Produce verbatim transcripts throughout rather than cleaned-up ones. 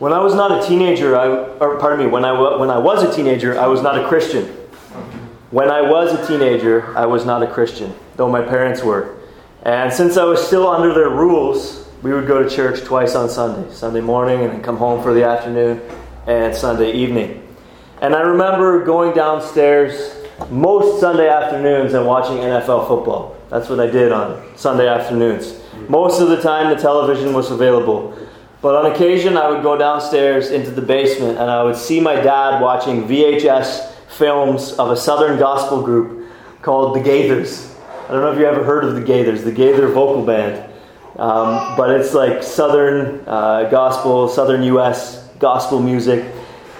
When I was not a teenager, I, or pardon me, when I, when I was a teenager, I was not a Christian. When I was a teenager, I was not a Christian, though my parents were. And since I was still under their rules, we would go to church twice on Sunday. Sunday morning and then come home for the afternoon and Sunday evening. And I remember going downstairs most Sunday afternoons and watching N F L football. That's what I did on Sunday afternoons. Most of the time the television was available. But on occasion I would go downstairs into the basement and I would see my dad watching V H S films of a Southern gospel group called The Gaithers. I don't know if you ever heard of The Gaithers, the Gaither Vocal Band. Um, but it's like Southern uh, gospel, Southern U S gospel music.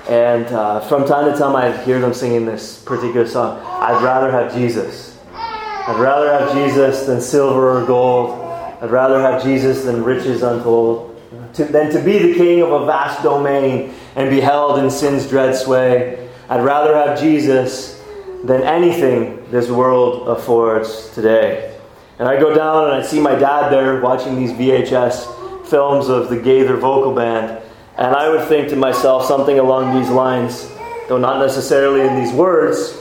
And uh, from time to time I'd hear them singing this particular song. I'd rather have Jesus. I'd rather have Jesus than silver or gold. I'd rather have Jesus than riches untold. To, than to be the king of a vast domain and be held in sin's dread sway. I'd rather have Jesus than anything this world affords today. And I go down and I see my dad there watching these V H S films of the Gaither Vocal Band. And I would think to myself something along these lines, though not necessarily in these words,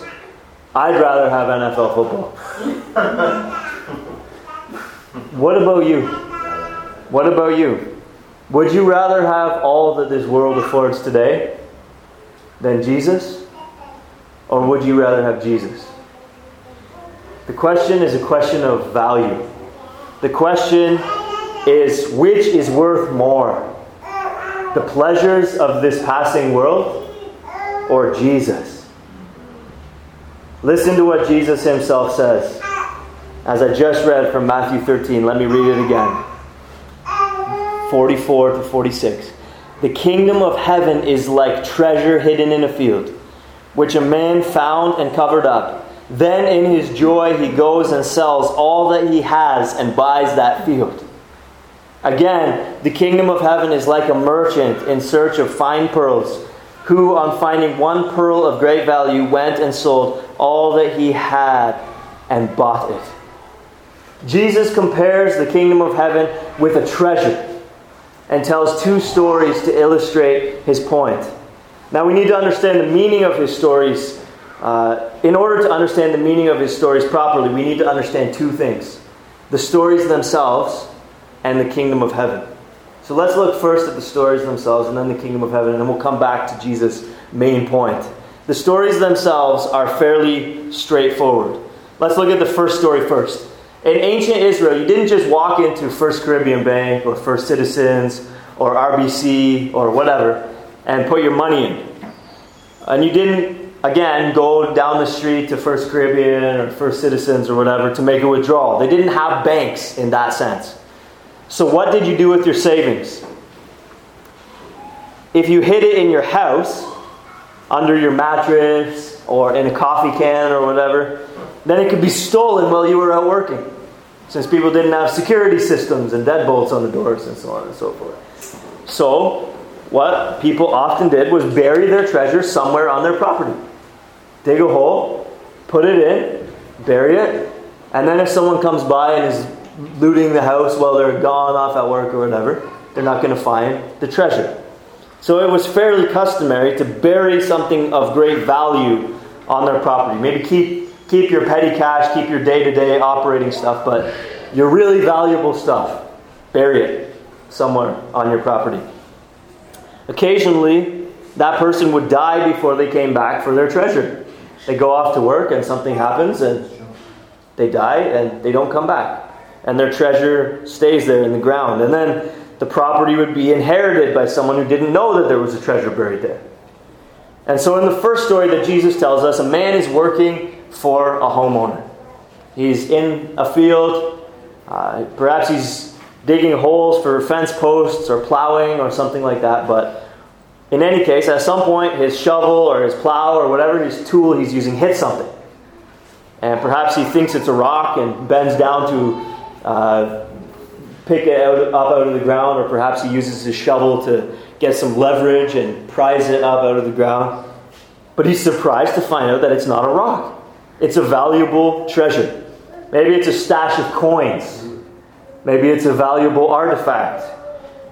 I'd rather have N F L football. What about you? What about you? Would you rather have all that this world affords today than Jesus? Or would you rather have Jesus? The question is a question of value. The question is, which is worth more? The pleasures of this passing world or Jesus? Listen to what Jesus himself says. As I just read from Matthew thirteen, let me read it again. forty-four to forty-six. The kingdom of heaven is like treasure hidden in a field, which a man found and covered up. Then in his joy he goes and sells all that he has and buys that field. Again, the kingdom of heaven is like a merchant in search of fine pearls, who on finding one pearl of great value went and sold all that he had and bought it. Jesus compares the kingdom of heaven with a treasure and tells two stories to illustrate his point. Now we need to understand the meaning of his stories. Uh, in order to understand the meaning of his stories properly, we need to understand two things: the stories themselves and the kingdom of heaven. So let's look first at the stories themselves and then the kingdom of heaven, and then we'll come back to Jesus' main point. The stories themselves are fairly straightforward. Let's look at the first story first. In ancient Israel, you didn't just walk into First Caribbean Bank or First Citizens or R B C or whatever and put your money in. And you didn't, again, go down the street to First Caribbean or First Citizens or whatever to make a withdrawal. They didn't have banks in that sense. So what did you do with your savings? If you hid it in your house, under your mattress or in a coffee can or whatever, then it could be stolen while you were out working, since people didn't have security systems and deadbolts on the doors and so on and so forth. So, what people often did was bury their treasure somewhere on their property. Dig a hole, put it in, bury it, and then if someone comes by and is looting the house while they're gone off at work or whatever, they're not going to find the treasure. So it was fairly customary to bury something of great value on their property. Maybe keep Keep your petty cash, keep your day-to-day operating stuff, but your really valuable stuff, bury it somewhere on your property. Occasionally, that person would die before they came back for their treasure. They go off to work and something happens and they die and they don't come back. And their treasure stays there in the ground. And then the property would be inherited by someone who didn't know that there was a treasure buried there. And so in the first story that Jesus tells us, a man is working for a homeowner. He's in a field. Uh, perhaps he's digging holes for fence posts or plowing or something like that. But in any case, at some point, his shovel or his plow or whatever his tool he's using hits something. And perhaps he thinks it's a rock and bends down to uh, pick it out, up out of the ground. Or perhaps he uses his shovel to get some leverage and prise it up out of the ground. But he's surprised to find out that it's not a rock. It's a valuable treasure. Maybe it's a stash of coins. Maybe it's a valuable artifact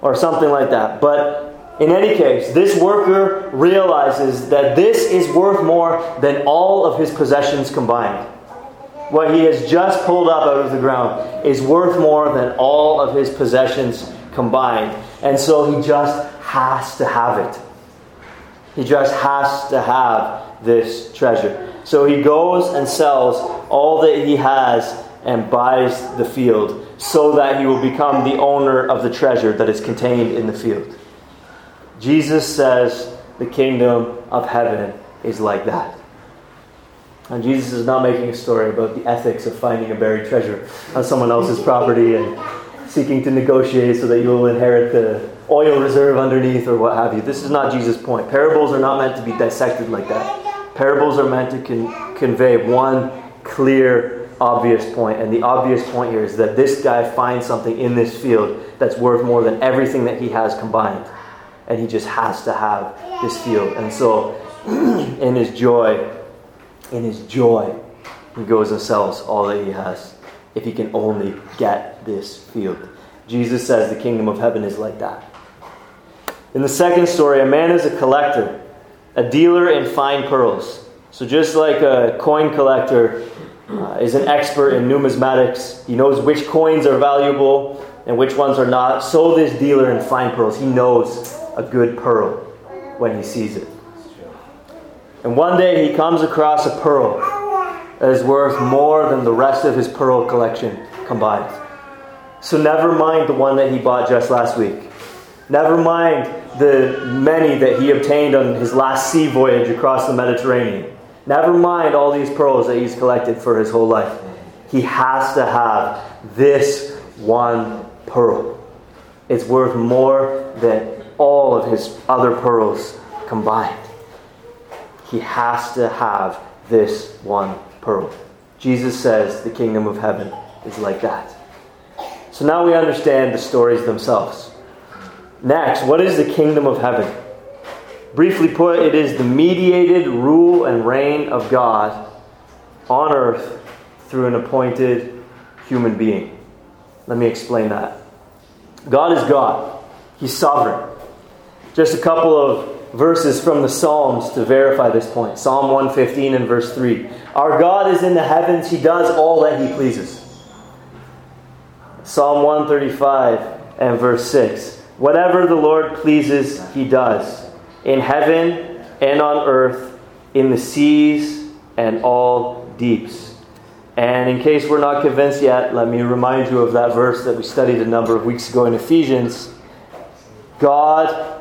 or something like that. But In any case, this worker realizes that this is worth more than all of his possessions combined. What he has just pulled up out of the ground is worth more than all of his possessions combined. And so he just has to have it. He just has to have this treasure. So he goes and sells all that he has and buys the field, so that he will become the owner of the treasure that is contained in the field. Jesus says the kingdom of heaven is like that. And Jesus is not making a story about the ethics of finding a buried treasure on someone else's property and seeking to negotiate so that you will inherit the oil reserve underneath or what have you. This is not Jesus' point. Parables are not meant to be dissected like that. Parables are meant to con- convey one clear, obvious point. And the obvious point here is that this guy finds something in this field that's worth more than everything that he has combined. And he just has to have this field. And so, in his joy, in his joy, he goes and sells all that he has, if he can only get this field. Jesus says the kingdom of heaven is like that. In the second story, a man is a collector, a dealer in fine pearls. So just like a coin collector uh, is an expert in numismatics, he knows which coins are valuable and which ones are not, so this dealer in fine pearls, he knows a good pearl when he sees it. And one day he comes across a pearl that is worth more than the rest of his pearl collection combined. So never mind the one that he bought just last week. Never mind the many that he obtained on his last sea voyage across the Mediterranean. Never mind all these pearls that he's collected for his whole life. He has to have this one pearl. It's worth more than all of his other pearls combined. He has to have this one pearl. Jesus says the kingdom of heaven is like that. So now we understand the stories themselves. Next, what is the kingdom of heaven? Briefly put, it is the mediated rule and reign of God on earth through an appointed human being. Let me explain that. God is God. He's sovereign. Just a couple of verses from the Psalms to verify this point. Psalm one fifteen and verse three. Our God is in the heavens. He does all that He pleases. Psalm one thirty-five and verse six. Whatever the Lord pleases, He does. In heaven and on earth, in the seas and all deeps. And in case we're not convinced yet, let me remind you of that verse that we studied a number of weeks ago in Ephesians. God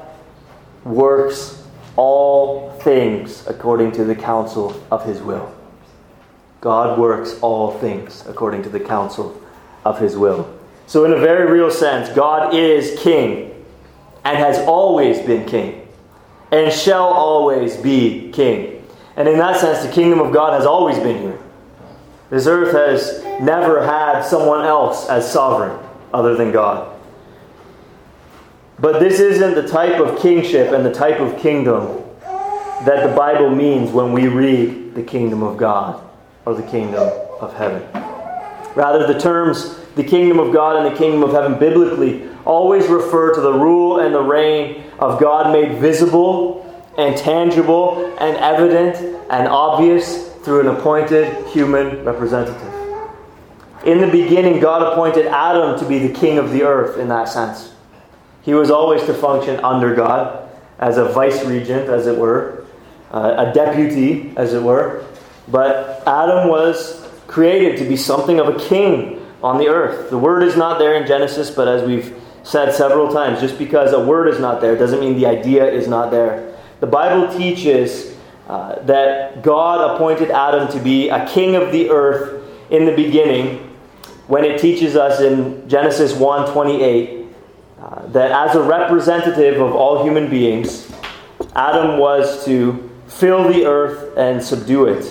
works all things according to the counsel of His will. God works all things according to the counsel of His will. So in a very real sense, God is king and has always been king and shall always be king. And in that sense, the kingdom of God has always been here. This earth has never had someone else as sovereign other than God. But this isn't the type of kingship and the type of kingdom that the Bible means when we read the kingdom of God or the kingdom of heaven. Rather, the terms the kingdom of God and the kingdom of heaven biblically always refer to the rule and the reign of God made visible and tangible and evident and obvious through an appointed human representative. In the beginning, God appointed Adam to be the king of the earth in that sense. He was always to function under God, as a vice-regent, as it were, uh, a deputy, as it were. But Adam was created to be something of a king on the earth. The word is not there in Genesis, but as we've said several times, just because a word is not there doesn't mean the idea is not there. The Bible teaches uh, that God appointed Adam to be a king of the earth in the beginning, when it teaches us in Genesis one twenty-eight, Uh, that as a representative of all human beings, Adam was to fill the earth and subdue it.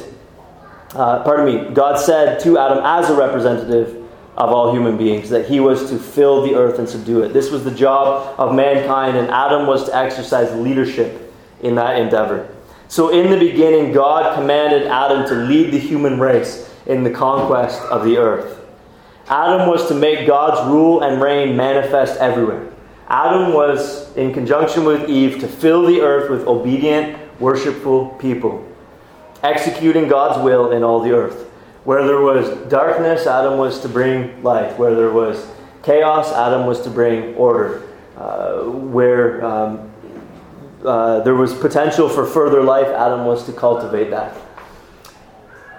Uh, pardon me, God said to Adam as a representative of all human beings that he was to fill the earth and subdue it. This was the job of mankind, and Adam was to exercise leadership in that endeavor. So in the beginning, God commanded Adam to lead the human race in the conquest of the earth. Adam was to make God's rule and reign manifest everywhere. Adam was in conjunction with Eve to fill the earth with obedient, worshipful people, executing God's will in all the earth. Where there was darkness, Adam was to bring light. Where there was chaos, Adam was to bring order. Uh, where um, uh, there was potential for further life, Adam was to cultivate that.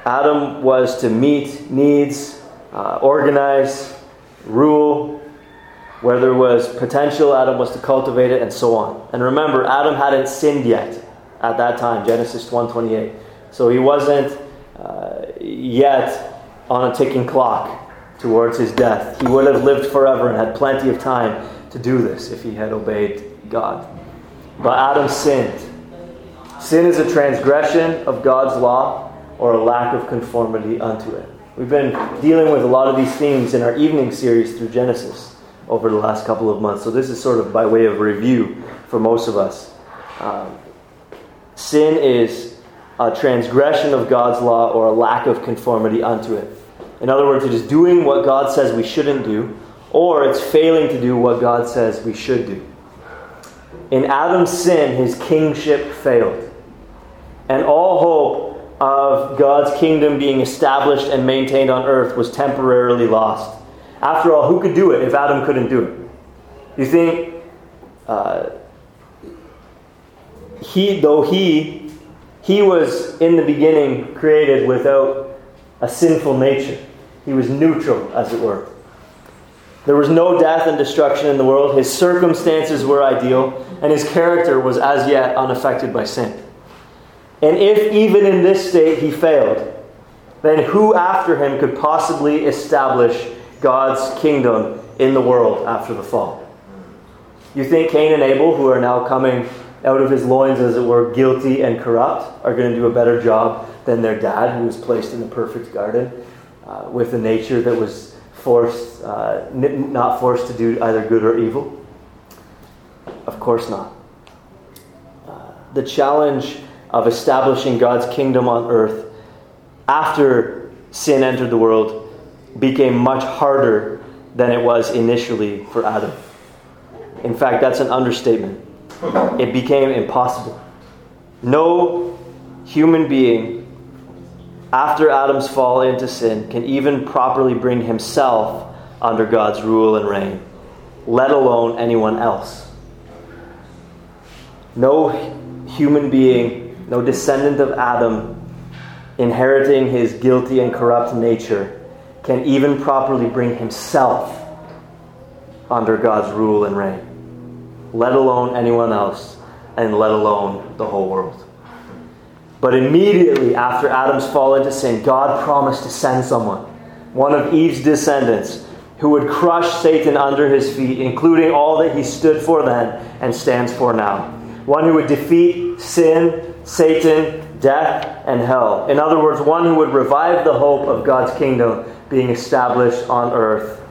Adam was to meet needs, uh, organize, rule. Where there was potential, Adam was to cultivate it, and so on. And remember, Adam hadn't sinned yet at that time, Genesis one twenty-eight. So he wasn't uh, yet on a ticking clock towards his death. He would have lived forever and had plenty of time to do this if he had obeyed God. But Adam sinned. Sin is a transgression of God's law or a lack of conformity unto it. We've been dealing with a lot of these themes in our evening series through Genesis over the last couple of months. So this is sort of by way of review for most of us. Um, sin is a transgression of God's law or a lack of conformity unto it. In other words, it is doing what God says we shouldn't do, or it's failing to do what God says we should do. In Adam's sin, his kingship failed. And all hope of God's kingdom being established and maintained on earth was temporarily lost. After all, who could do it if Adam couldn't do it? You think uh, he, though he, he was in the beginning created without a sinful nature. He was neutral, as it were. There was no death and destruction in the world. His circumstances were ideal, and his character was as yet unaffected by sin. And if even in this state he failed, then who after him could possibly establish God's kingdom in the world after the fall? You think Cain and Abel, who are now coming out of his loins, as it were, guilty and corrupt, are going to do a better job than their dad, who was placed in the perfect garden uh, with a nature that was forced, uh, n- not forced to do either good or evil? Of course not. Uh, the challenge of establishing God's kingdom on earth after sin entered the world became much harder than it was initially for Adam. In fact, that's an understatement. It became impossible. No human being, after Adam's fall into sin, can even properly bring himself under God's rule and reign, let alone anyone else. No human being, no descendant of Adam, inheriting his guilty and corrupt nature, can even properly bring himself under God's rule and reign, let alone anyone else, and let alone the whole world. But immediately after Adam's fall into sin, God promised to send someone, one of Eve's descendants, who would crush Satan under his feet, including all that he stood for then and stands for now. One who would defeat sin, Satan, death, and hell. In other words, one who would revive the hope of God's kingdom being established on earth.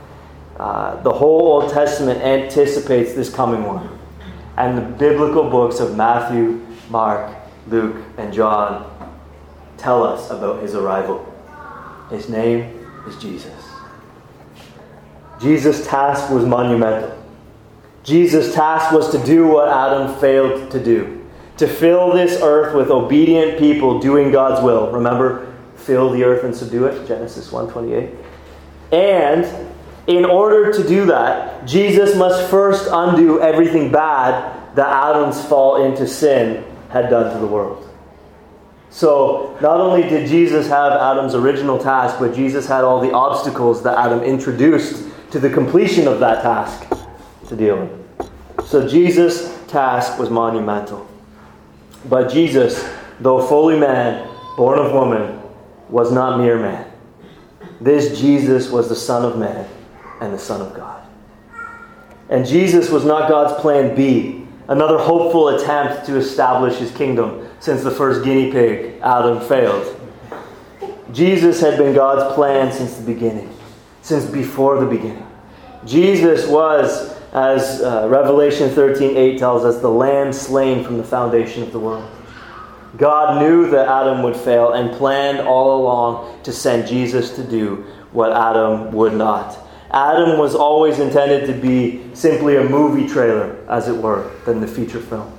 Uh, the whole Old Testament anticipates this coming one. And the biblical books of Matthew, Mark, Luke, and John tell us about his arrival. His name is Jesus. Jesus' task was monumental. Jesus' task was to do what Adam failed to do. To fill this earth with obedient people doing God's will. Remember, fill the earth and subdue it, Genesis one twenty-eight. And in order to do that, Jesus must first undo everything bad that Adam's fall into sin had done to the world. So, not only did Jesus have Adam's original task, but Jesus had all the obstacles that Adam introduced to the completion of that task to deal with. So Jesus' task was monumental. But Jesus, though fully man, born of woman, was not mere man. This Jesus was the Son of Man and the Son of God. And Jesus was not God's plan B, another hopeful attempt to establish his kingdom since the first guinea pig, Adam, failed. Jesus had been God's plan since the beginning, since before the beginning. Jesus was, as uh, Revelation thirteen eight tells us, the Lamb slain from the foundation of the world. God knew that Adam would fail and planned all along to send Jesus to do what Adam would not. Adam was always intended to be simply a movie trailer, as it were, than the feature film.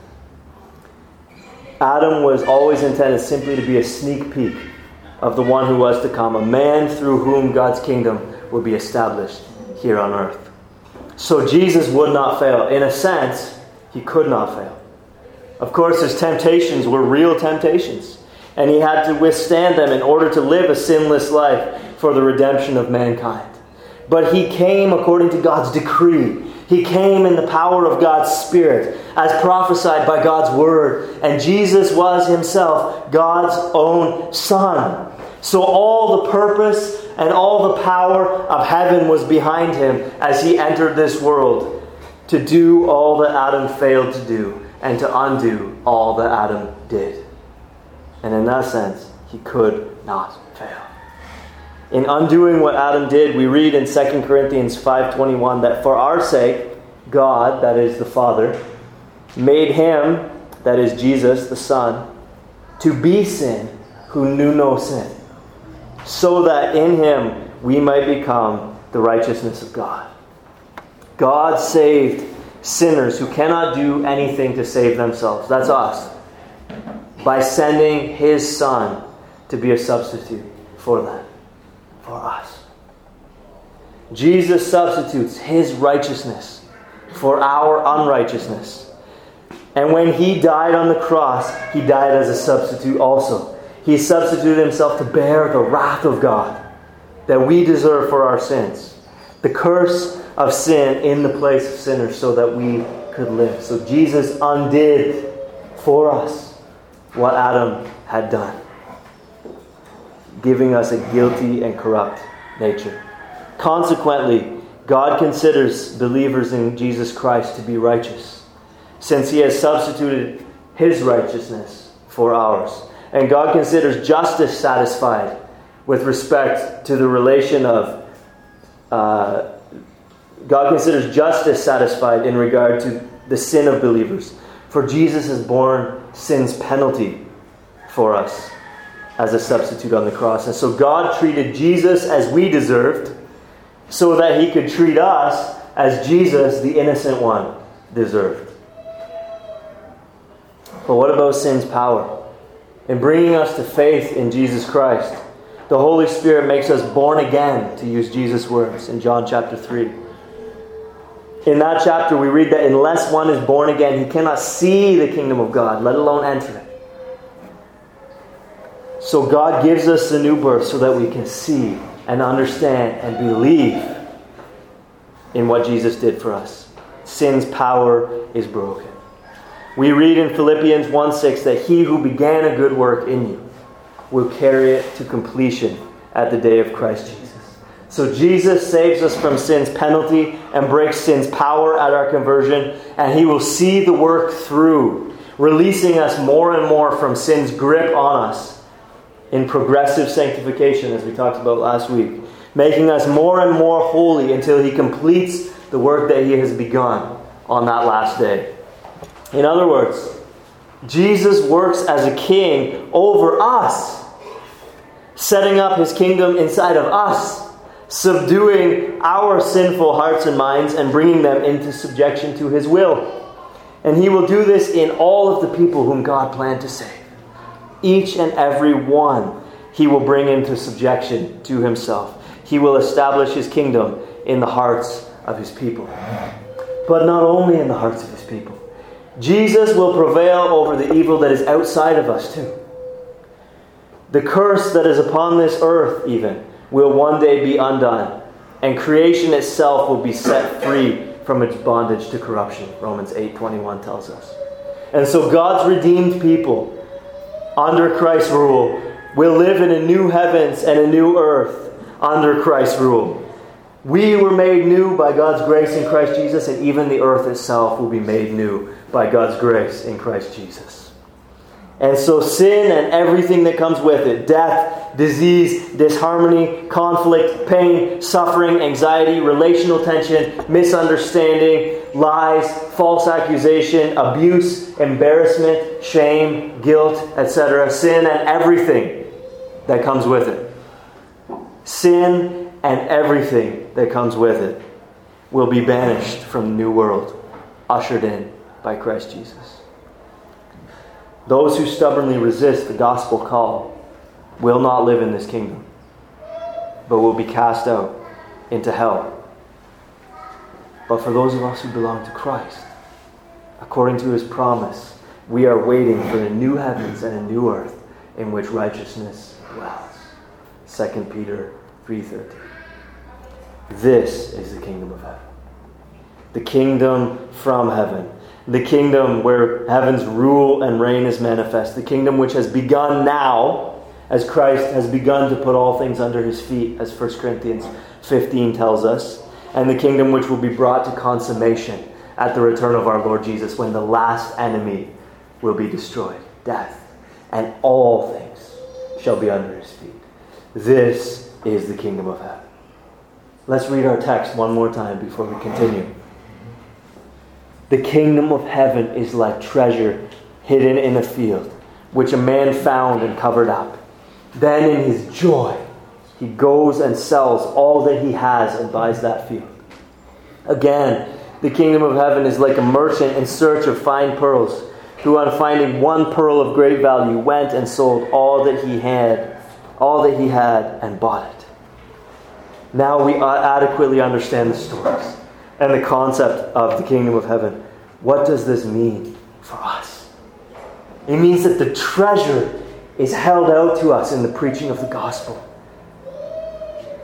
Adam was always intended simply to be a sneak peek of the one who was to come, a man through whom God's kingdom would be established here on earth. So Jesus would not fail. In a sense, he could not fail. Of course, his temptations were real temptations, and he had to withstand them in order to live a sinless life for the redemption of mankind. But he came according to God's decree. He came in the power of God's Spirit, as prophesied by God's Word. And Jesus was himself God's own Son. So all the purpose and all the power of heaven was behind him as he entered this world to do all that Adam failed to do and to undo all that Adam did. And in that sense, he could not fail. In undoing what Adam did, we read in Second Corinthians five twenty-one that for our sake, God, that is the Father, made him, that is Jesus, the Son, to be sin who knew no sin, so that in him we might become the righteousness of God. God saved sinners who cannot do anything to save themselves. That's us. By sending his Son to be a substitute for them. For us. Jesus substitutes his righteousness for our unrighteousness. And when he died on the cross, he died as a substitute also. He substituted himself to bear the wrath of God that we deserve for our sins. The curse of sin in the place of sinners so that we could live. So Jesus undid for us what Adam had done, giving us a guilty and corrupt nature. Consequently, God considers believers in Jesus Christ to be righteous, since he has substituted his righteousness for ours. And God considers justice satisfied with respect to the relation of... Uh, God considers justice satisfied in regard to the sin of believers, for Jesus has borne sin's penalty for us as a substitute on the cross. And so God treated Jesus as we deserved, so that he could treat us as Jesus, the innocent one, deserved. But what about sin's power? In bringing us to faith in Jesus Christ, the Holy Spirit makes us born again, to use Jesus' words in John chapter three. In that chapter, we read that unless one is born again, he cannot see the kingdom of God, let alone enter it. So God gives us the new birth so that we can see and understand and believe in what Jesus did for us. Sin's power is broken. We read in Philippians one six that he who began a good work in you will carry it to completion at the day of Christ Jesus. So Jesus saves us from sin's penalty and breaks sin's power at our conversion, and he will see the work through, releasing us more and more from sin's grip on us in progressive sanctification, as we talked about last week, making us more and more holy until he completes the work that he has begun on that last day. In other words, Jesus works as a king over us, setting up his kingdom inside of us, subduing our sinful hearts and minds and bringing them into subjection to his will. And he will do this in all of the people whom God planned to save. Each and every one he will bring into subjection to himself. He will establish his kingdom in the hearts of his people. But not only in the hearts of his people. Jesus will prevail over the evil that is outside of us too. The curse that is upon this earth even will one day be undone, and creation itself will be set free from its bondage to corruption, Romans eight twenty-one tells us. And so God's redeemed people under Christ's rule we'll live in a new heavens and a new earth under Christ's rule. We were made new by God's grace in Christ Jesus, and even the earth itself will be made new by God's grace in Christ Jesus. And so sin and everything that comes with it, death, disease, disharmony, conflict, pain, suffering, anxiety, relational tension, misunderstanding, lies, false accusation, abuse, embarrassment, shame, guilt, et cetera. Sin and everything that comes with it. Sin and everything that comes with it will be banished from the new world, ushered in by Christ Jesus. Those who stubbornly resist the gospel call will not live in this kingdom, but will be cast out into hell. But for those of us who belong to Christ, according to His promise, we are waiting for a new heavens and a new earth in which righteousness dwells. Second Peter three thirteen. This is the kingdom of heaven. The kingdom from heaven. The kingdom where heaven's rule and reign is manifest. The kingdom which has begun now as Christ has begun to put all things under His feet, as First Corinthians fifteen tells us. And the kingdom which will be brought to consummation at the return of our Lord Jesus, when the last enemy will be destroyed, death, and all things shall be under His feet. This is the kingdom of heaven. Let's read our text one more time before we continue. The kingdom of heaven is like treasure hidden in a field, which a man found and covered up. Then in his joy, he goes and sells all that he has and buys that field. Again, the kingdom of heaven is like a merchant in search of fine pearls, who on finding one pearl of great value went and sold all that he had, all that he had and bought it. Now we adequately understand the stories and the concept of the kingdom of heaven. What does this mean for us? It means that the treasure is held out to us in the preaching of the gospel.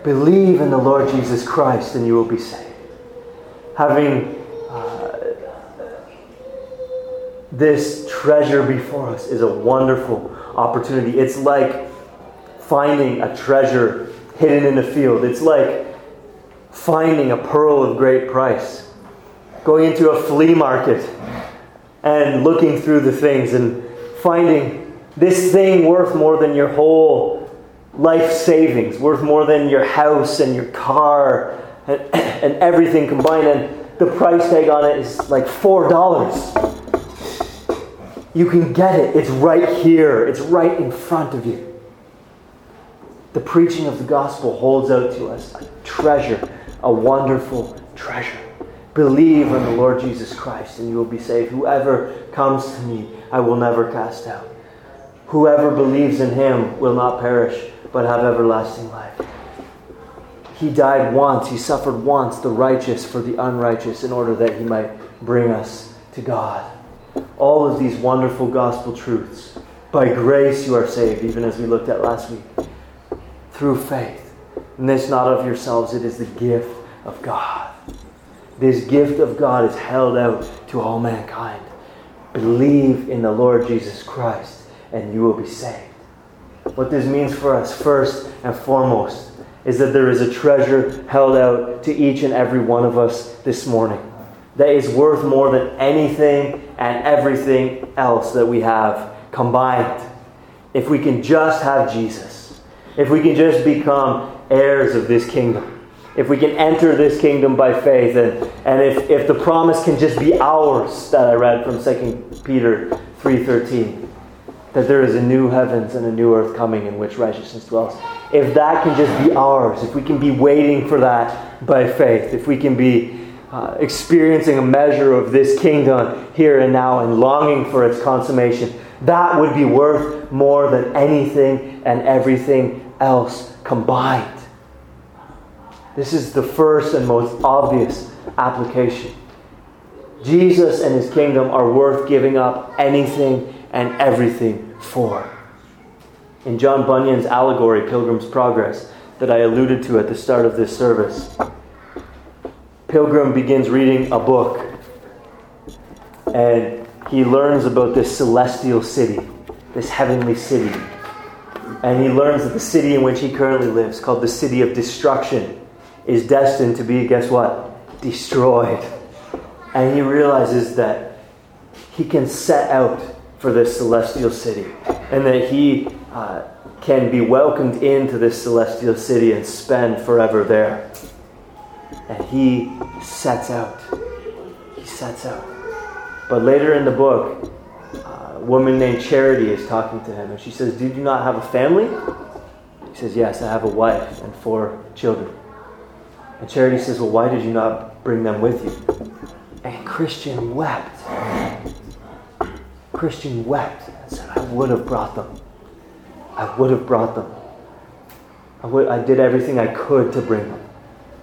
Believe in the Lord Jesus Christ and you will be saved. Having uh, this treasure before us is a wonderful opportunity. It's like finding a treasure hidden in a field. It's like finding a pearl of great price. Going into a flea market and looking through the things and finding this thing worth more than your whole life savings, worth more than your house and your car and, and everything combined, and the price tag on it is like four dollars. You can get it. It's right here. It's right in front of you. The preaching of the gospel holds out to us a treasure, a wonderful treasure. Believe on the Lord Jesus Christ and you will be saved. Whoever comes to me, I will never cast out. Whoever believes in Him will not perish, but have everlasting life. He died once, He suffered once, the righteous for the unrighteous, in order that He might bring us to God. All of these wonderful gospel truths. By grace you are saved, even as we looked at last week. Through faith. And this not of yourselves, it is the gift of God. This gift of God is held out to all mankind. Believe in the Lord Jesus Christ and you will be saved. What this means for us, first and foremost, is that there is a treasure held out to each and every one of us this morning that is worth more than anything and everything else that we have combined. If we can just have Jesus, if we can just become heirs of this kingdom, if we can enter this kingdom by faith, and, and if, if the promise can just be ours that I read from Second Peter three thirteen, that there is a new heavens and a new earth coming in which righteousness dwells. If that can just be ours, if we can be waiting for that by faith, if we can be uh, experiencing a measure of this kingdom here and now and longing for its consummation, that would be worth more than anything and everything else combined. This is the first and most obvious application. Jesus and His kingdom are worth giving up anything and everything for. In John Bunyan's allegory, Pilgrim's Progress, that I alluded to at the start of this service, Pilgrim begins reading a book and he learns about this celestial city, this heavenly city. And he learns that the city in which he currently lives, called the City of Destruction, is destined to be, guess what? Destroyed. And he realizes that he can set out for this celestial city, and that he uh, can be welcomed into this celestial city and spend forever there. And he sets out. He sets out. But later in the book, uh, a woman named Charity is talking to him, and she says, "Did you not have a family?" He says, "Yes, I have a wife and four children." And Charity says, well, why did you not bring them with you? And Christian wept. Christian wept and said, I would have brought them. I would have brought them. I, would, I did everything I could to bring them,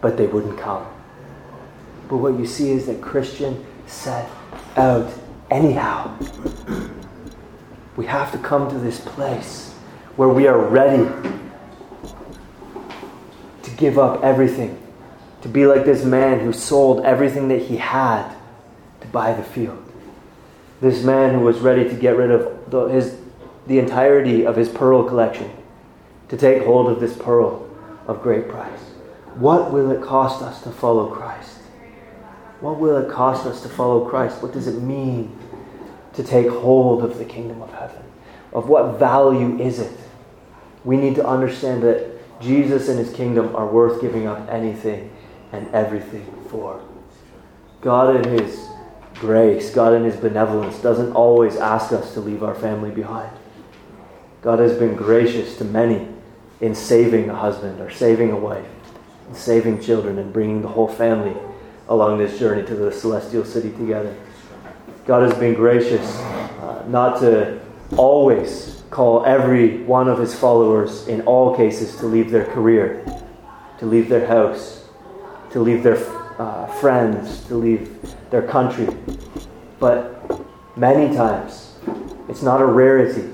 but they wouldn't come. But what you see is that Christian set out anyhow. We have to come to this place where we are ready to give up everything, to be like this man who sold everything that he had to buy the field. This man who was ready to get rid of the, his, the entirety of his pearl collection, to take hold of this pearl of great price. What will it cost us to follow Christ? What will it cost us to follow Christ? What does it mean to take hold of the kingdom of heaven? Of what value is it? We need to understand that Jesus and his kingdom are worth giving up anything and everything for. God in his grace, God in his benevolence, doesn't always ask us to leave our family behind. God has been gracious to many in saving a husband or saving a wife, and saving children and bringing the whole family along this journey to the celestial city together. God has been gracious uh, not to always call every one of his followers in all cases to leave their career, to leave their house, to leave their uh, friends, to leave their country. But many times, it's not a rarity.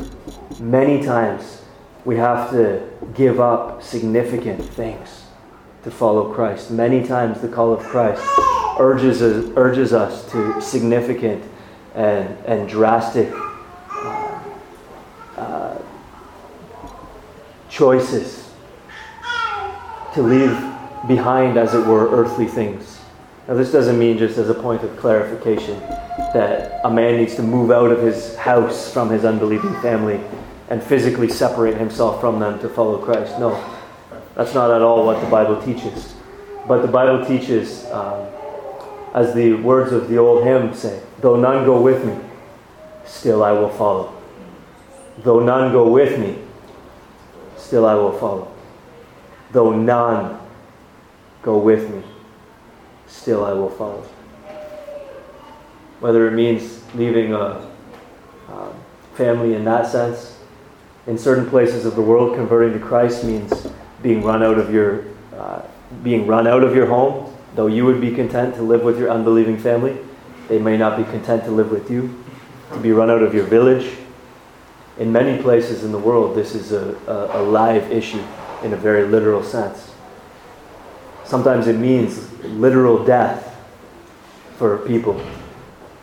Many times we have to give up significant things to follow Christ. Many times the call of Christ urges us, urges us to significant and, and drastic uh, uh, choices, to leave behind, as it were, earthly things. Now, this doesn't mean, just as a point of clarification, that a man needs to move out of his house from his unbelieving family and physically separate himself from them to follow Christ. No, that's not at all what the Bible teaches. But the Bible teaches, um, as the words of the old hymn say, though none go with me, still I will follow. Though none go with me, still I will follow. Though none go with me, still I will follow. Whether it means leaving a, a family in that sense, in certain places of the world, converting to Christ means being run out of your uh, being run out of your home. Though you would be content to live with your unbelieving family, they may not be content to live with you. To be run out of your village. In many places in the world, this is a, a, a live issue in a very literal sense. Sometimes it means literal death for people.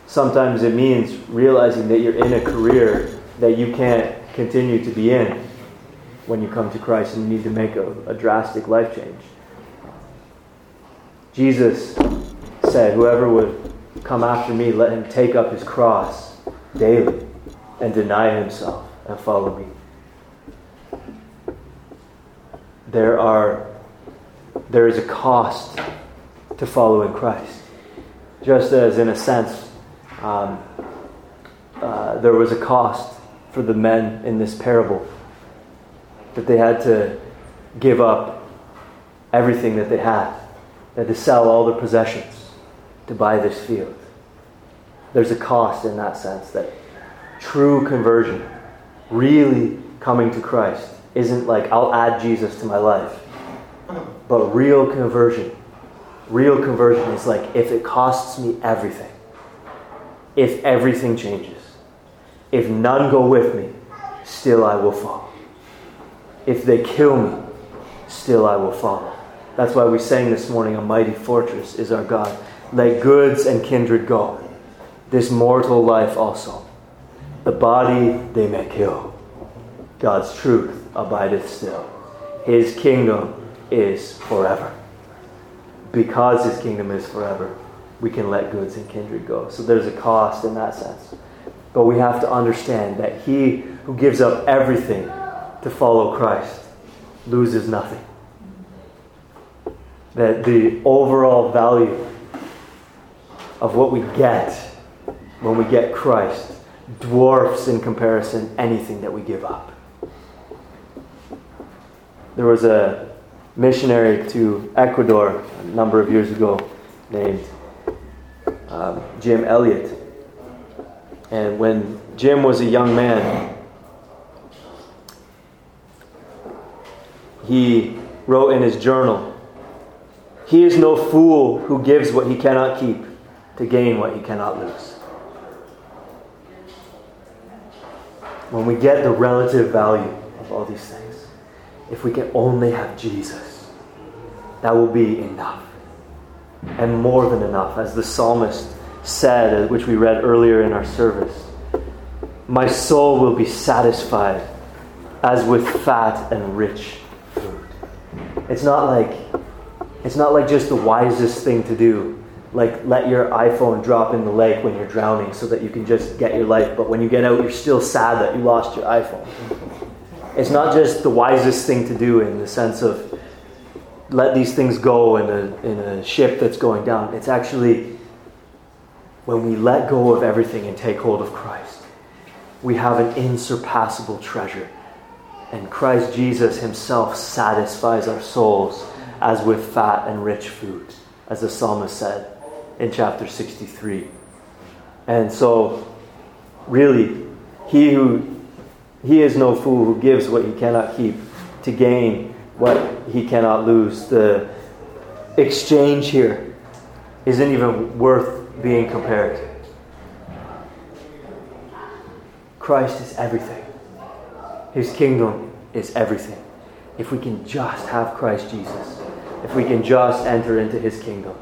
Sometimes it means realizing that you're in a career that you can't continue to be in when you come to Christ and you need to make a, a drastic life change. Jesus said, whoever would come after me, let him take up his cross daily and deny himself and follow me. There are There is a cost to following Christ. Just as, in a sense, um, uh, there was a cost for the men in this parable, that they had to give up everything that they had. They had to sell all their possessions to buy this field. There's a cost in that sense, that true conversion, really coming to Christ, isn't like, I'll add Jesus to my life. But real conversion, real conversion is like, if it costs me everything, if everything changes, if none go with me, still I will follow. If they kill me, still I will follow. That's why we sang this morning, a mighty fortress is our God. Let goods and kindred go, this mortal life also. The body they may kill, God's truth abideth still. His kingdom is forever. Because his kingdom is forever, we can let goods and kindred go. So there's a cost in that sense. But we have to understand that he who gives up everything to follow Christ loses nothing. That the overall value of what we get when we get Christ dwarfs in comparison anything that we give up. There was a missionary to Ecuador a number of years ago named uh, Jim Elliot. And when Jim was a young man, he wrote in his journal, "He is no fool who gives what he cannot keep to gain what he cannot lose." When we get the relative value of all these things, if we can only have Jesus, that will be enough. And more than enough, as the psalmist said, which we read earlier in our service, "My soul will be satisfied as with fat and rich food." It's not like it's not like just the wisest thing to do, like let your iPhone drop in the lake when you're drowning so that you can just get your life, but when you get out, you're still sad that you lost your iPhone. It's not just the wisest thing to do in the sense of let these things go in a, in a ship that's going down. It's actually when we let go of everything and take hold of Christ, we have an insurpassable treasure. And Christ Jesus himself satisfies our souls as with fat and rich food, as the psalmist said in chapter sixty-three. And so, really, he who he is no fool who gives what he cannot keep to gain what he cannot lose. The exchange here isn't even worth being compared. Christ is everything. His kingdom is everything. If we can just have Christ Jesus, if we can just enter into his kingdom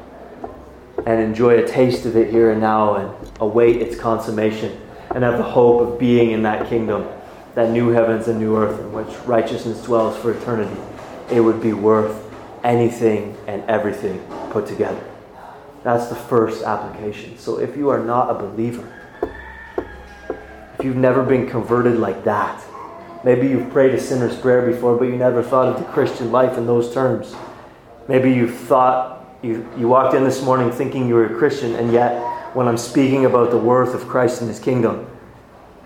and enjoy a taste of it here and now and await its consummation and have the hope of being in that kingdom, that new heavens and new earth in which righteousness dwells for eternity, it would be worth anything and everything put together. That's the first application. So if you are not a believer, if you've never been converted like that, maybe you've prayed a sinner's prayer before, but you never thought of the Christian life in those terms. Maybe you thought, you, you walked in this morning thinking you were a Christian, and yet when I'm speaking about the worth of Christ and his kingdom,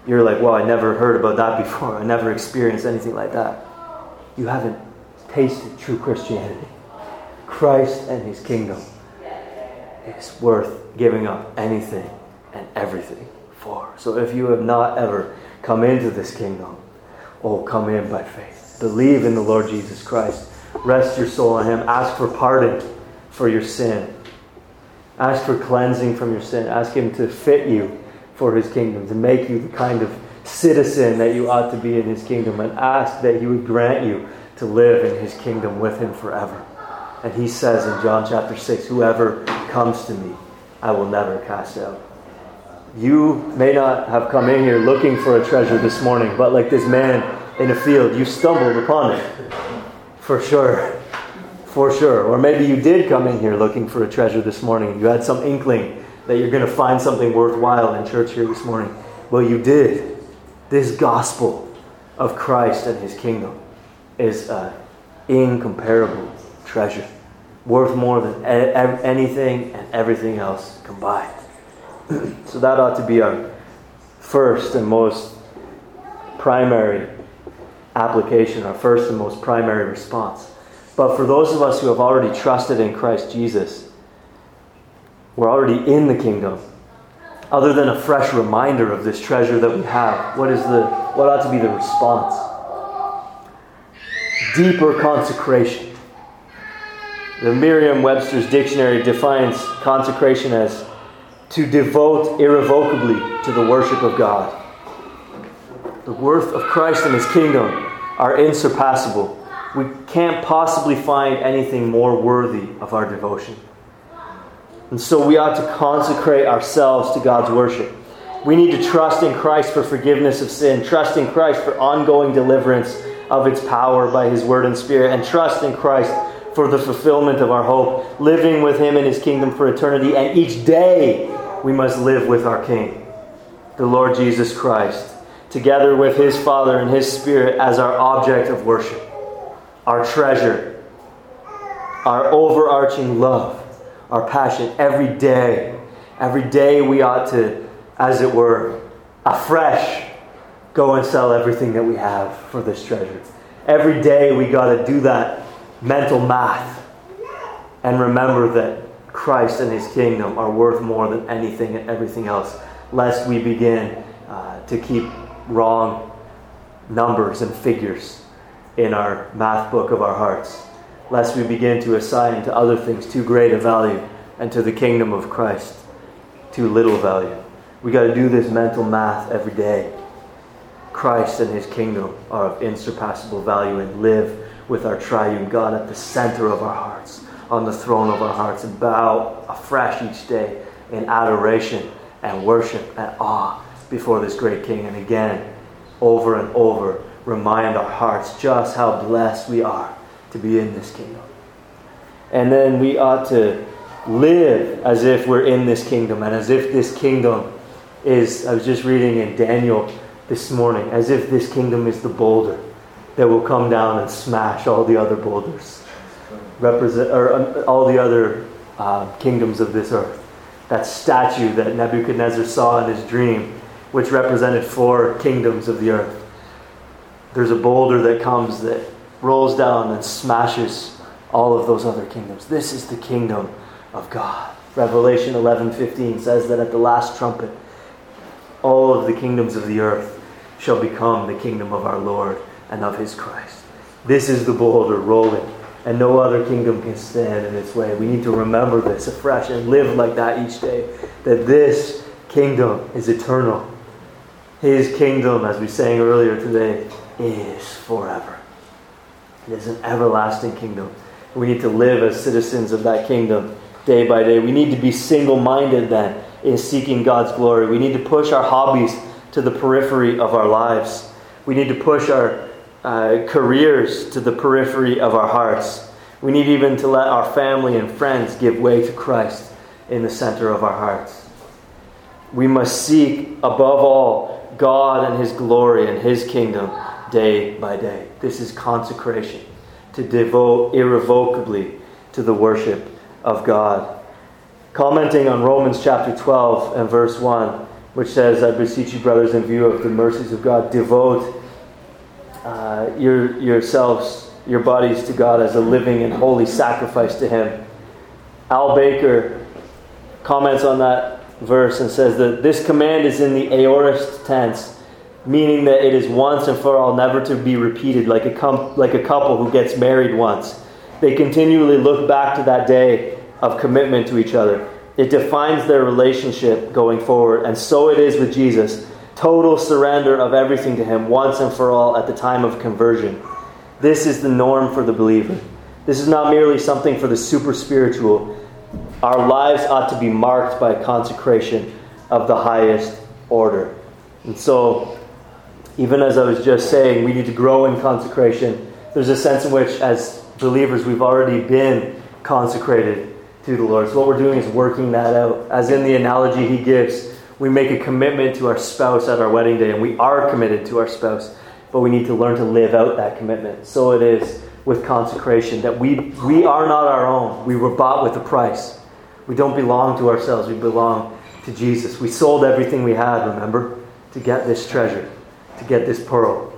you're like, well, I never heard about that before. I never experienced anything like that. You haven't tasted true Christianity. Christ and his kingdom is worth giving up anything and everything for. So if you have not ever come into this kingdom, oh, come in by faith. Believe in the Lord Jesus Christ. Rest your soul on him. Ask for pardon for your sin. Ask for cleansing from your sin. Ask him to fit you for his kingdom, to make you the kind of citizen that you ought to be in his kingdom, and ask that he would grant you to live in his kingdom with him forever. And he says in John chapter six, "Whoever comes to me, I will never cast out." You may not have come in here looking for a treasure this morning, but like this man in a field, you stumbled upon it. For sure, for sure. Or maybe you did come in here looking for a treasure this morning. You had some inkling that you're going to find something worthwhile in church here this morning. Well, you did. This gospel of Christ and his kingdom is an incomparable treasure, worth more than anything and everything else combined. So that ought to be our first and most primary application, our first and most primary response. But for those of us who have already trusted in Christ Jesus, we're already in the kingdom. Other than a fresh reminder of this treasure that we have, what is the what ought to be the response? Deeper consecration. The Merriam-Webster's Dictionary defines consecration as to devote irrevocably to the worship of God. The worth of Christ and his kingdom are insurpassable. We can't possibly find anything more worthy of our devotion. And so we ought to consecrate ourselves to God's worship. We need to trust in Christ for forgiveness of sin, trust in Christ for ongoing deliverance of its power by his word and spirit, and trust in Christ for the fulfillment of our hope, living with him in his kingdom for eternity. And each day we must live with our King, the Lord Jesus Christ, together with his Father and his Spirit as our object of worship, our treasure, our overarching love, our passion. Every day, every day we ought to, as it were, afresh go and sell everything that we have for this treasure. Every day we got to do that mental math and remember that Christ and his kingdom are worth more than anything and everything else, lest we begin uh, to keep wrong numbers and figures in our math book of our hearts, lest we begin to assign to other things too great a value and to the kingdom of Christ too little value. We got to do this mental math every day. Christ and his kingdom are of insurpassable value, and live with our triune God at the center of our hearts, on the throne of our hearts, and bow afresh each day in adoration and worship and awe before this great King. And again, over and over, remind our hearts just how blessed we are to be in this kingdom. And then we ought to live as if we're in this kingdom, and as if this kingdom is, I was just reading in Daniel this morning, as if this kingdom is the boulder that will come down and smash all the other boulders, represent or um, all the other uh, kingdoms of this earth. That statue that Nebuchadnezzar saw in his dream, which represented four kingdoms of the earth. There's a boulder that comes that rolls down and smashes all of those other kingdoms. This is the kingdom of God. Revelation eleven fifteen says that at the last trumpet, all of the kingdoms of the earth shall become the kingdom of our Lord and of his Christ. This is the boulder rolling, and no other kingdom can stand in its way. We need to remember this afresh and live like that each day, that this kingdom is eternal. His kingdom, as we sang earlier today, is forever. It is an everlasting kingdom. We need to live as citizens of that kingdom day by day. We need to be single-minded then in seeking God's glory. We need to push our hobbies to the periphery of our lives. We need to push our Uh, careers to the periphery of our hearts. We need even to let our family and friends give way to Christ in the center of our hearts. We must seek above all God and his glory and his kingdom day by day. This is consecration, to devote irrevocably to the worship of God. Commenting on Romans chapter twelve and verse one, which says, I beseech you, brothers, in view of the mercies of God, devote Uh, your yourselves, your bodies to God as a living and holy sacrifice to him. Al Baker comments on that verse and says that this command is in the aorist tense, meaning that it is once and for all, never to be repeated, like a com- like a couple who gets married once. They continually look back to that day of commitment to each other. It defines their relationship going forward, and so it is with Jesus. Total surrender of everything to him once and for all at the time of conversion. This is the norm for the believer. This is not merely something for the super spiritual. Our lives ought to be marked by consecration of the highest order. And so, even as I was just saying, we need to grow in consecration. There's a sense in which, as believers, we've already been consecrated to the Lord. So what we're doing is working that out. As in the analogy he gives, we make a commitment to our spouse at our wedding day, and we are committed to our spouse, but we need to learn to live out that commitment. So it is with consecration, that we we are not our own. We were bought with a price. We don't belong to ourselves. We belong to Jesus. We sold everything we had, remember, to get this treasure, to get this pearl,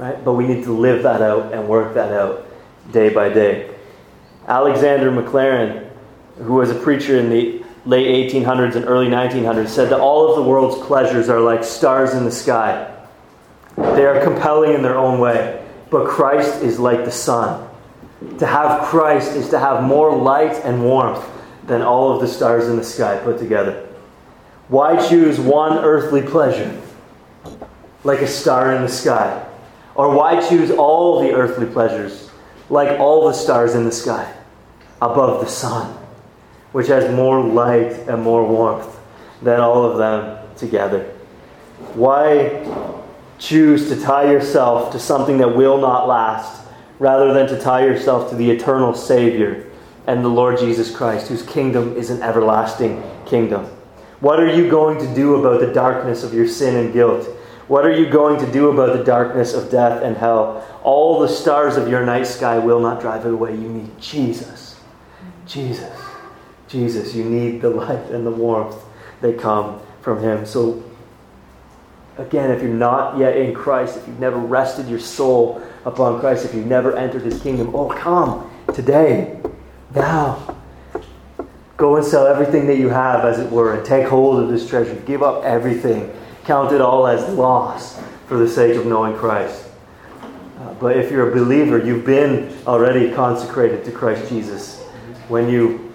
right? But we need to live that out and work that out day by day. Alexander McLaren, who was a preacher in the late eighteen hundreds and early nineteen hundreds, said that all of the world's pleasures are like stars in the sky. They are compelling in their own way, but Christ is like the sun. To have Christ is to have more light and warmth than all of the stars in the sky put together. Why choose one earthly pleasure, like a star in the sky? Or why choose all the earthly pleasures, like all the stars in the sky, above the sun, which has more light and more warmth than all of them together? Why choose to tie yourself to something that will not last, rather than to tie yourself to the eternal Savior and the Lord Jesus Christ, whose kingdom is an everlasting kingdom? What are you going to do about the darkness of your sin and guilt? What are you going to do about the darkness of death and hell? All the stars of your night sky will not drive it away. You need Jesus. Jesus. Jesus, you need the light and the warmth that come from him. So, again, if you're not yet in Christ, if you've never rested your soul upon Christ, if you've never entered his kingdom, oh, come today. Thou, go and sell everything that you have, as it were, and take hold of this treasure. Give up everything. Count it all as loss for the sake of knowing Christ. Uh, but if you're a believer, you've been already consecrated to Christ Jesus. When you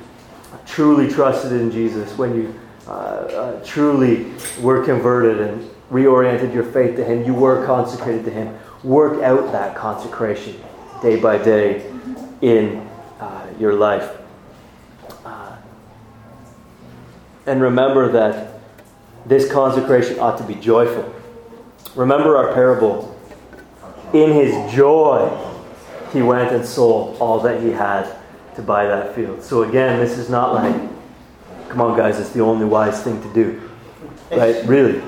truly trusted in Jesus, when you uh, uh, truly were converted and reoriented your faith to Him, you were consecrated to Him. Work out that consecration day by day in uh, your life. Uh, and remember that this consecration ought to be joyful. Remember our parable. In his joy, he went and sold all that he had to buy that field. So again, this is not like, come on guys, it's the only wise thing to do. Right? Really.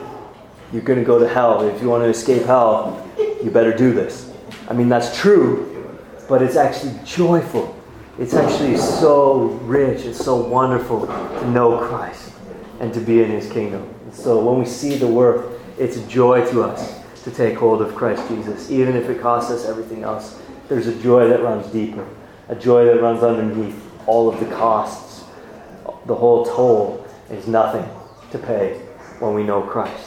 You're going to go to hell. If you want to escape hell, you better do this. I mean, that's true, but it's actually joyful. It's actually so rich. It's so wonderful to know Christ and to be in His kingdom. And so when we see the work, it's a joy to us to take hold of Christ Jesus. Even if it costs us everything else, there's a joy that runs deeper. A joy that runs underneath all of the costs. The whole toll is nothing to pay when we know Christ.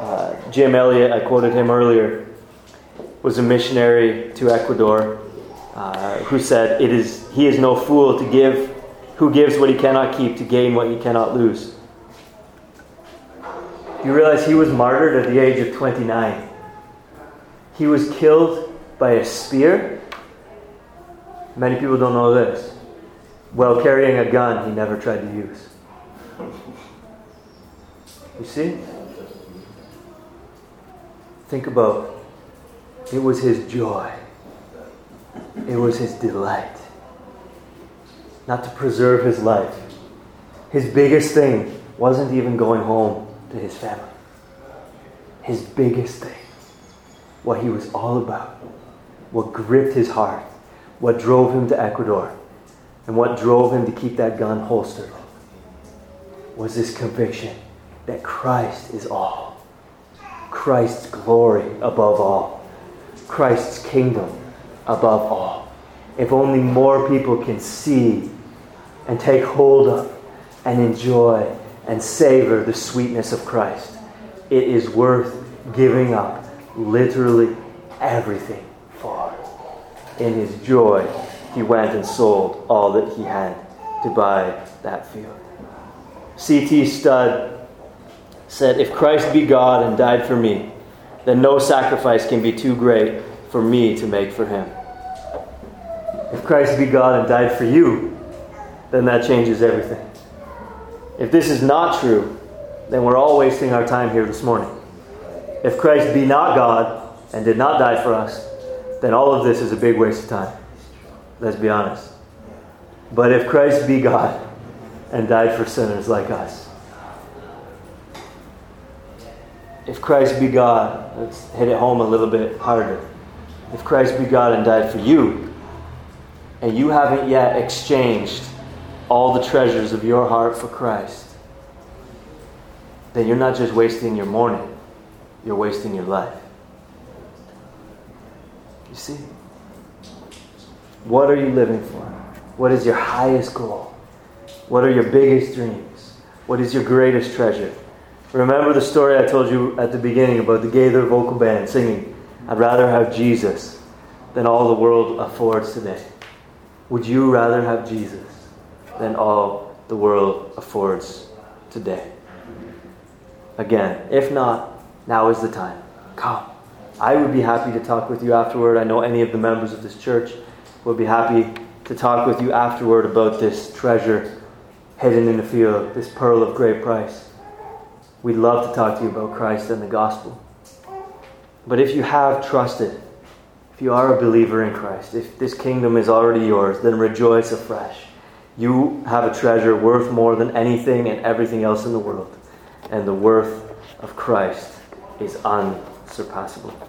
Uh, Jim Elliot, I quoted him earlier, was a missionary to Ecuador uh, who said, "It is he is no fool to give who gives what he cannot keep to gain what he cannot lose." You realize he was martyred at the age of twenty-nine. He was killed by a spear. Many people don't know this. While carrying a gun he never tried to use. You see? Think about it. It was his joy. It was his delight. Not to preserve his life. His biggest thing wasn't even going home to his family. His biggest thing, what he was all about, what gripped his heart, what drove him to Ecuador, and what drove him to keep that gun holstered, was this conviction that Christ is all. Christ's glory above all. Christ's kingdom above all. If only more people can see and take hold of and enjoy and savor the sweetness of Christ, it is worth giving up literally everything for. In his joy, he went and sold all that he had to buy that field. C T Studd said, "If Christ be God and died for me, then no sacrifice can be too great for me to make for Him." If Christ be God and died for you, then that changes everything. If this is not true, then we're all wasting our time here this morning. If Christ be not God and did not die for us, then all of this is a big waste of time. Let's be honest. But if Christ be God and died for sinners like us, if Christ be God, let's hit it home a little bit harder. If Christ be God and died for you, and you haven't yet exchanged all the treasures of your heart for Christ, then you're not just wasting your morning, you're wasting your life. You see? What are you living for? What is your highest goal? What are your biggest dreams? What is your greatest treasure? Remember the story I told you at the beginning about the Gaither Vocal Band singing, "I'd rather have Jesus than all the world affords today." Would you rather have Jesus than all the world affords today? Again, if not, now is the time. Come. I would be happy to talk with you afterward. I know any of the members of this church will be happy to talk with you afterward about this treasure hidden in the field, this pearl of great price. We'd love to talk to you about Christ and the gospel. But if you have trusted, if you are a believer in Christ, if this kingdom is already yours, then rejoice afresh. You have a treasure worth more than anything and everything else in the world. And the worth of Christ is unsurpassable.